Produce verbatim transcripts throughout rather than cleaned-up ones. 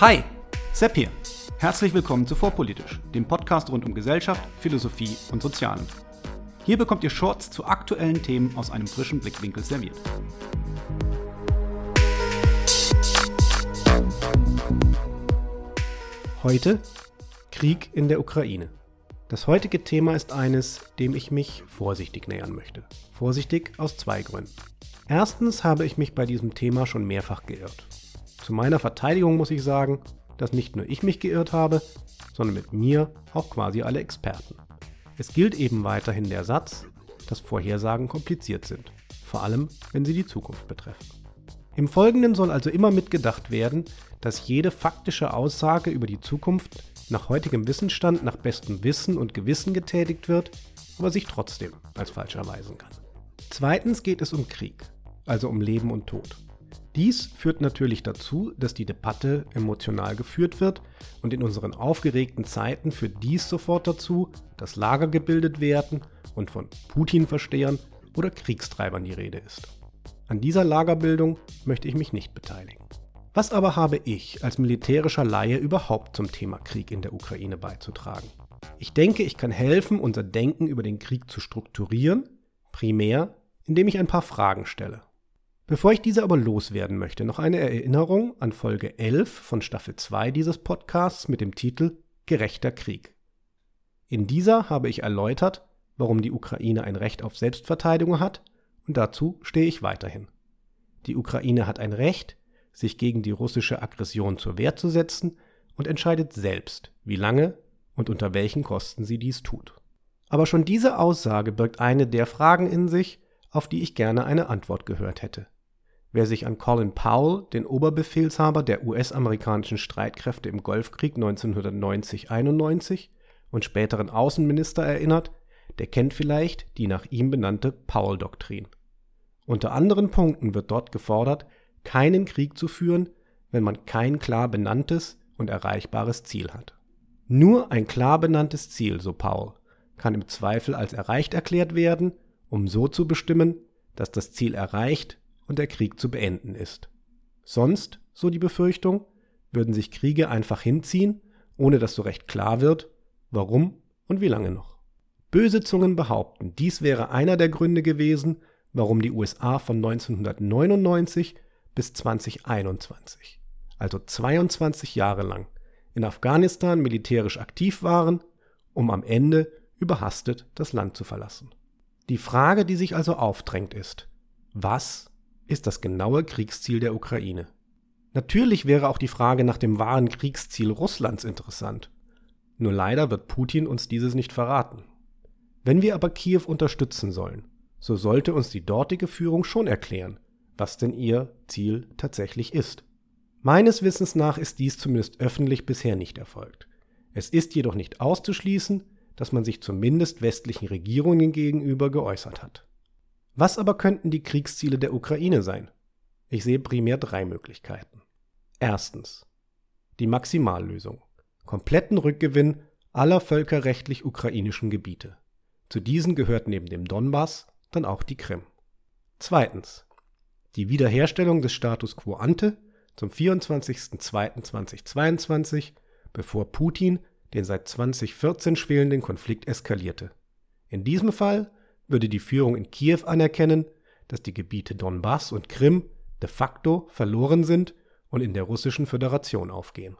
Hi, Sepp hier. Herzlich willkommen zu Vorpolitisch, dem Podcast rund um Gesellschaft, Philosophie und Sozialen. Hier bekommt ihr Shorts zu aktuellen Themen aus einem frischen Blickwinkel serviert. Heute Krieg in der Ukraine. Das heutige Thema ist eines, dem ich mich vorsichtig nähern möchte. Vorsichtig aus zwei Gründen. Erstens habe ich mich bei diesem Thema schon mehrfach geirrt. Zu meiner Verteidigung muss ich sagen, dass nicht nur ich mich geirrt habe, sondern mit mir auch quasi alle Experten. Es gilt eben weiterhin der Satz, dass Vorhersagen kompliziert sind, vor allem wenn sie die Zukunft betreffen. Im Folgenden soll also immer mitgedacht werden, dass jede faktische Aussage über die Zukunft nach heutigem Wissensstand, nach bestem Wissen und Gewissen getätigt wird, aber sich trotzdem als falsch erweisen kann. Zweitens geht es um Krieg, also um Leben und Tod. Dies führt natürlich dazu, dass die Debatte emotional geführt wird und in unseren aufgeregten Zeiten führt dies sofort dazu, dass Lager gebildet werden und von Putin-Verstehern oder Kriegstreibern die Rede ist. An dieser Lagerbildung möchte ich mich nicht beteiligen. Was aber habe ich als militärischer Laie überhaupt zum Thema Krieg in der Ukraine beizutragen? Ich denke, ich kann helfen, unser Denken über den Krieg zu strukturieren, primär, indem ich ein paar Fragen stelle. Bevor ich diese aber loswerden möchte, noch eine Erinnerung an Folge elf von Staffel zwei dieses Podcasts mit dem Titel Gerechter Krieg. In dieser habe ich erläutert, warum die Ukraine ein Recht auf Selbstverteidigung hat und dazu stehe ich weiterhin. Die Ukraine hat ein Recht, sich gegen die russische Aggression zur Wehr zu setzen und entscheidet selbst, wie lange und unter welchen Kosten sie dies tut. Aber schon diese Aussage birgt eine der Fragen in sich, auf die ich gerne eine Antwort gehört hätte. Wer sich an Colin Powell, den Oberbefehlshaber der U S-amerikanischen Streitkräfte im Golfkrieg neunzehnhundertneunzig einundneunzig und späteren Außenminister erinnert, der kennt vielleicht die nach ihm benannte Powell-Doktrin. Unter anderen Punkten wird dort gefordert, keinen Krieg zu führen, wenn man kein klar benanntes und erreichbares Ziel hat. Nur ein klar benanntes Ziel, so Powell, kann im Zweifel als erreicht erklärt werden, um so zu bestimmen, dass das Ziel erreicht und der Krieg zu beenden ist. Sonst, so die Befürchtung, würden sich Kriege einfach hinziehen, ohne dass so recht klar wird, warum und wie lange noch. Böse Zungen behaupten, dies wäre einer der Gründe gewesen, warum die U S A von neunzehnhundertneunundneunzig bis zweitausendeinundzwanzig, also zweiundzwanzig Jahre lang, in Afghanistan militärisch aktiv waren, um am Ende überhastet das Land zu verlassen. Die Frage, die sich also aufdrängt, ist, was ist das genaue Kriegsziel der Ukraine? Natürlich wäre auch die Frage nach dem wahren Kriegsziel Russlands interessant. Nur leider wird Putin uns dieses nicht verraten. Wenn wir aber Kiew unterstützen sollen, so sollte uns die dortige Führung schon erklären, was denn ihr Ziel tatsächlich ist. Meines Wissens nach ist dies zumindest öffentlich bisher nicht erfolgt. Es ist jedoch nicht auszuschließen, dass man sich zumindest westlichen Regierungen gegenüber geäußert hat. Was aber könnten die Kriegsziele der Ukraine sein? Ich sehe primär drei Möglichkeiten. Erstens, die Maximallösung. Kompletten Rückgewinn aller völkerrechtlich ukrainischen Gebiete. Zu diesen gehört neben dem Donbass dann auch die Krim. Zweitens, die Wiederherstellung des Status quo ante zum vierundzwanzigster zweiter zweitausendzweiundzwanzig, bevor Putin den seit zweitausendvierzehn schwelenden Konflikt eskalierte. In diesem Fall würde die Führung in Kiew anerkennen, dass die Gebiete Donbass und Krim de facto verloren sind und in der Russischen Föderation aufgehen.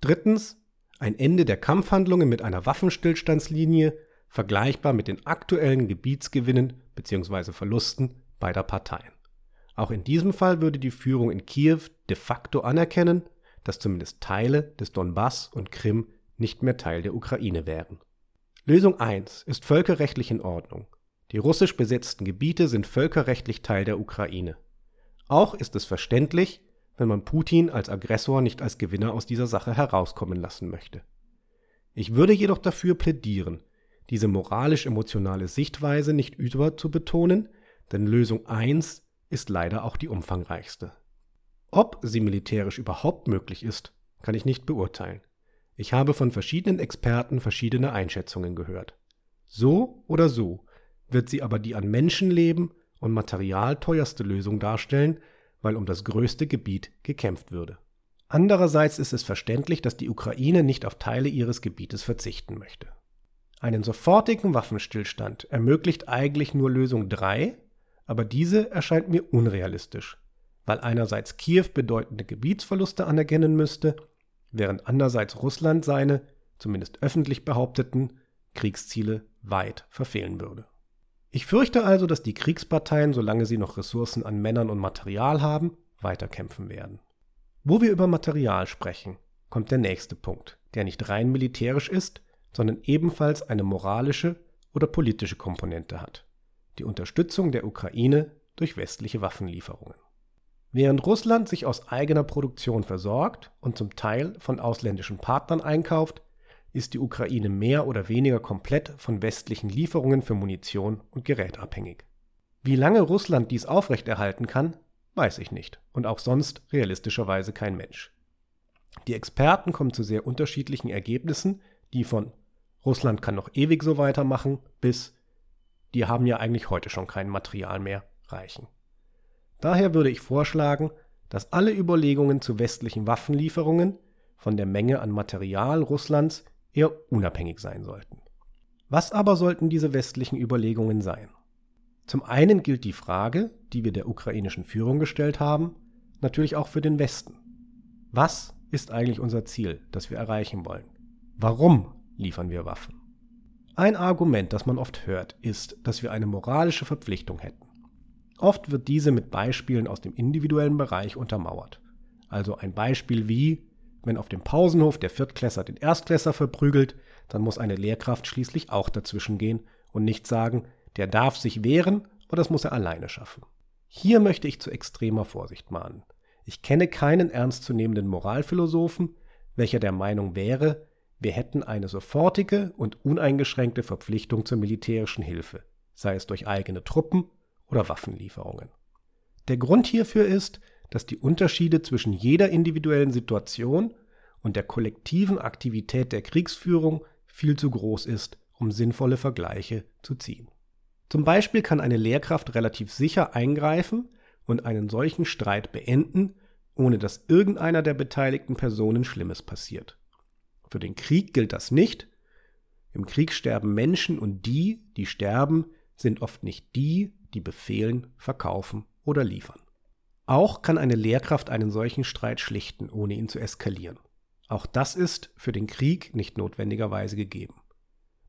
Drittens, ein Ende der Kampfhandlungen mit einer Waffenstillstandslinie, vergleichbar mit den aktuellen Gebietsgewinnen bzw. Verlusten beider Parteien. Auch in diesem Fall würde die Führung in Kiew de facto anerkennen, dass zumindest Teile des Donbass und Krim nicht mehr Teil der Ukraine wären. Lösung eins ist völkerrechtlich in Ordnung. Die russisch besetzten Gebiete sind völkerrechtlich Teil der Ukraine. Auch ist es verständlich, wenn man Putin als Aggressor nicht als Gewinner aus dieser Sache herauskommen lassen möchte. Ich würde jedoch dafür plädieren, diese moralisch-emotionale Sichtweise nicht überzubetonen, denn Lösung eins ist leider auch die umfangreichste. Ob sie militärisch überhaupt möglich ist, kann ich nicht beurteilen. Ich habe von verschiedenen Experten verschiedene Einschätzungen gehört. So oder so wird sie aber die an Menschenleben und Material teuerste Lösung darstellen, weil um das größte Gebiet gekämpft würde. Andererseits ist es verständlich, dass die Ukraine nicht auf Teile ihres Gebietes verzichten möchte. Einen sofortigen Waffenstillstand ermöglicht eigentlich nur Lösung drei, aber diese erscheint mir unrealistisch, weil einerseits Kiew bedeutende Gebietsverluste anerkennen müsste, während andererseits Russland seine, zumindest öffentlich behaupteten, Kriegsziele weit verfehlen würde. Ich fürchte also, dass die Kriegsparteien, solange sie noch Ressourcen an Männern und Material haben, weiterkämpfen werden. Wo wir über Material sprechen, kommt der nächste Punkt, der nicht rein militärisch ist, sondern ebenfalls eine moralische oder politische Komponente hat: die Unterstützung der Ukraine durch westliche Waffenlieferungen. Während Russland sich aus eigener Produktion versorgt und zum Teil von ausländischen Partnern einkauft, ist die Ukraine mehr oder weniger komplett von westlichen Lieferungen für Munition und Gerät abhängig. Wie lange Russland dies aufrechterhalten kann, weiß ich nicht und auch sonst realistischerweise kein Mensch. Die Experten kommen zu sehr unterschiedlichen Ergebnissen, die von Russland kann noch ewig so weitermachen bis die haben ja eigentlich heute schon kein Material mehr reichen. Daher würde ich vorschlagen, dass alle Überlegungen zu westlichen Waffenlieferungen von der Menge an Material Russlands eher unabhängig sein sollten. Was aber sollten diese westlichen Überlegungen sein? Zum einen gilt die Frage, die wir der ukrainischen Führung gestellt haben, natürlich auch für den Westen. Was ist eigentlich unser Ziel, das wir erreichen wollen? Warum liefern wir Waffen? Ein Argument, das man oft hört, ist, dass wir eine moralische Verpflichtung hätten. Oft wird diese mit Beispielen aus dem individuellen Bereich untermauert. Also ein Beispiel wie, wenn auf dem Pausenhof der Viertklässler den Erstklässler verprügelt, dann muss eine Lehrkraft schließlich auch dazwischen gehen und nicht sagen, der darf sich wehren, aber das muss er alleine schaffen. Hier möchte ich zu extremer Vorsicht mahnen. Ich kenne keinen ernstzunehmenden Moralphilosophen, welcher der Meinung wäre, wir hätten eine sofortige und uneingeschränkte Verpflichtung zur militärischen Hilfe, sei es durch eigene Truppen oder Waffenlieferungen. Der Grund hierfür ist, dass die Unterschiede zwischen jeder individuellen Situation und der kollektiven Aktivität der Kriegsführung viel zu groß ist, um sinnvolle Vergleiche zu ziehen. Zum Beispiel kann eine Lehrkraft relativ sicher eingreifen und einen solchen Streit beenden, ohne dass irgendeiner der beteiligten Personen Schlimmes passiert. Für den Krieg gilt das nicht. Im Krieg sterben Menschen und die, die sterben, sind oft nicht die, die befehlen, verkaufen oder liefern. Auch kann eine Lehrkraft einen solchen Streit schlichten, ohne ihn zu eskalieren. Auch das ist für den Krieg nicht notwendigerweise gegeben.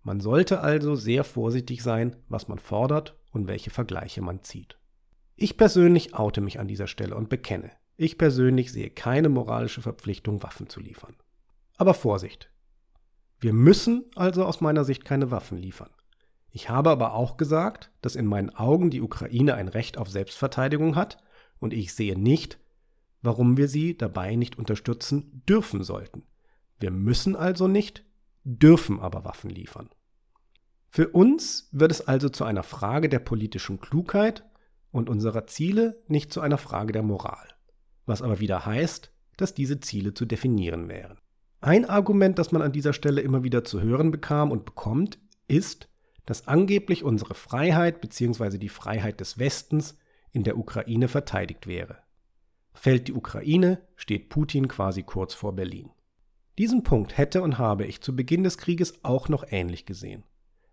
Man sollte also sehr vorsichtig sein, was man fordert und welche Vergleiche man zieht. Ich persönlich oute mich an dieser Stelle und bekenne, ich persönlich sehe keine moralische Verpflichtung, Waffen zu liefern. Aber Vorsicht! Wir müssen also aus meiner Sicht keine Waffen liefern. Ich habe aber auch gesagt, dass in meinen Augen die Ukraine ein Recht auf Selbstverteidigung hat und ich sehe nicht, warum wir sie dabei nicht unterstützen dürfen sollten. Wir müssen also nicht, dürfen aber Waffen liefern. Für uns wird es also zu einer Frage der politischen Klugheit und unserer Ziele, nicht zu einer Frage der Moral. Was aber wieder heißt, dass diese Ziele zu definieren wären. Ein Argument, das man an dieser Stelle immer wieder zu hören bekam und bekommt, ist, dass angeblich unsere Freiheit bzw. die Freiheit des Westens in der Ukraine verteidigt wäre. Fällt die Ukraine, steht Putin quasi kurz vor Berlin. Diesen Punkt hätte und habe ich zu Beginn des Krieges auch noch ähnlich gesehen.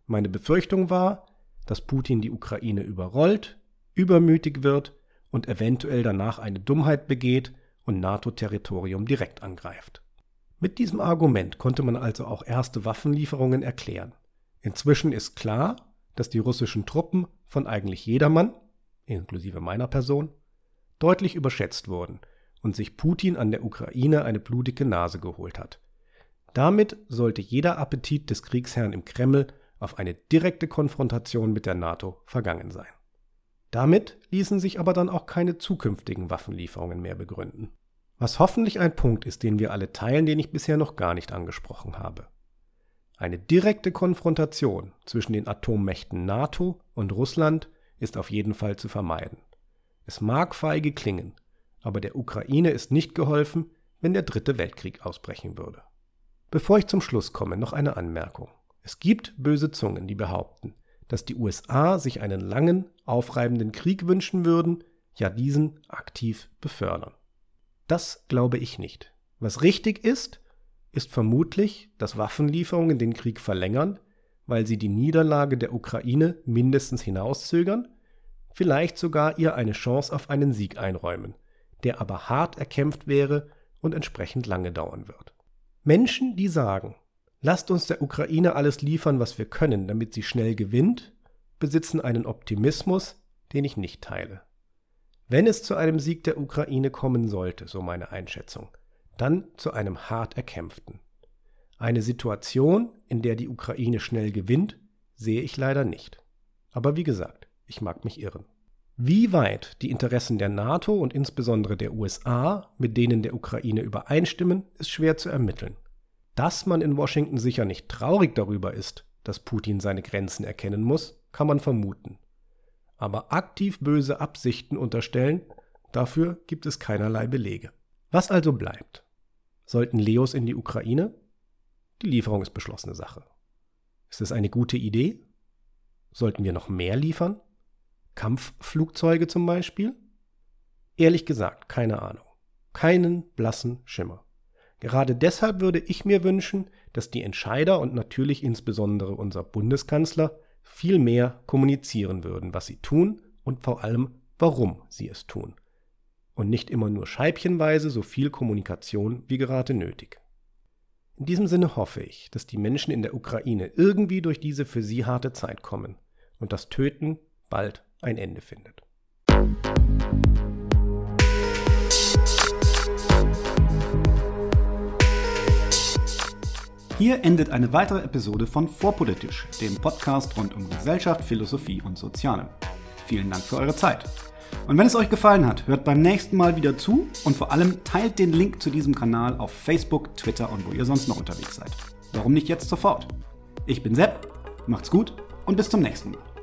Meine Befürchtung war, dass Putin die Ukraine überrollt, übermütig wird und eventuell danach eine Dummheit begeht und NATO-Territorium direkt angreift. Mit diesem Argument konnte man also auch erste Waffenlieferungen erklären. Inzwischen ist klar, dass die russischen Truppen von eigentlich jedermann, inklusive meiner Person, deutlich überschätzt wurden und sich Putin an der Ukraine eine blutige Nase geholt hat. Damit sollte jeder Appetit des Kriegsherrn im Kreml auf eine direkte Konfrontation mit der NATO vergangen sein. Damit ließen sich aber dann auch keine zukünftigen Waffenlieferungen mehr begründen. Was hoffentlich ein Punkt ist, den wir alle teilen, den ich bisher noch gar nicht angesprochen habe. Eine direkte Konfrontation zwischen den Atommächten NATO und Russland ist auf jeden Fall zu vermeiden. Es mag feige klingen, aber der Ukraine ist nicht geholfen, wenn der dritte Weltkrieg ausbrechen würde. Bevor ich zum Schluss komme, noch eine Anmerkung. Es gibt böse Zungen, die behaupten, dass die U S A sich einen langen, aufreibenden Krieg wünschen würden, ja diesen aktiv befördern. Das glaube ich nicht. Was richtig ist, ist vermutlich, dass Waffenlieferungen den Krieg verlängern, weil sie die Niederlage der Ukraine mindestens hinauszögern, vielleicht sogar ihr eine Chance auf einen Sieg einräumen, der aber hart erkämpft wäre und entsprechend lange dauern wird. Menschen, die sagen, lasst uns der Ukraine alles liefern, was wir können, damit sie schnell gewinnt, besitzen einen Optimismus, den ich nicht teile. Wenn es zu einem Sieg der Ukraine kommen sollte, so meine Einschätzung, dann zu einem hart erkämpften. Eine Situation, in der die Ukraine schnell gewinnt, sehe ich leider nicht. Aber wie gesagt, ich mag mich irren. Wie weit die Interessen der NATO und insbesondere der U S A mit denen der Ukraine übereinstimmen, ist schwer zu ermitteln. Dass man in Washington sicher nicht traurig darüber ist, dass Putin seine Grenzen erkennen muss, kann man vermuten. Aber aktiv böse Absichten unterstellen, dafür gibt es keinerlei Belege. Was also bleibt? Sollten Leos in die Ukraine? Die Lieferung ist beschlossene Sache. Ist es eine gute Idee? Sollten wir noch mehr liefern? Kampfflugzeuge zum Beispiel? Ehrlich gesagt, keine Ahnung. Keinen blassen Schimmer. Gerade deshalb würde ich mir wünschen, dass die Entscheider und natürlich insbesondere unser Bundeskanzler viel mehr kommunizieren würden, was sie tun und vor allem, warum sie es tun. Und nicht immer nur scheibchenweise so viel Kommunikation wie gerade nötig. In diesem Sinne hoffe ich, dass die Menschen in der Ukraine irgendwie durch diese für sie harte Zeit kommen und das Töten bald ein Ende findet. Hier endet eine weitere Episode von Vorpolitisch, dem Podcast rund um Gesellschaft, Philosophie und Soziale. Vielen Dank für eure Zeit. Und wenn es euch gefallen hat, hört beim nächsten Mal wieder zu und vor allem teilt den Link zu diesem Kanal auf Facebook, Twitter und wo ihr sonst noch unterwegs seid. Warum nicht jetzt sofort? Ich bin Sepp, macht's gut und bis zum nächsten Mal.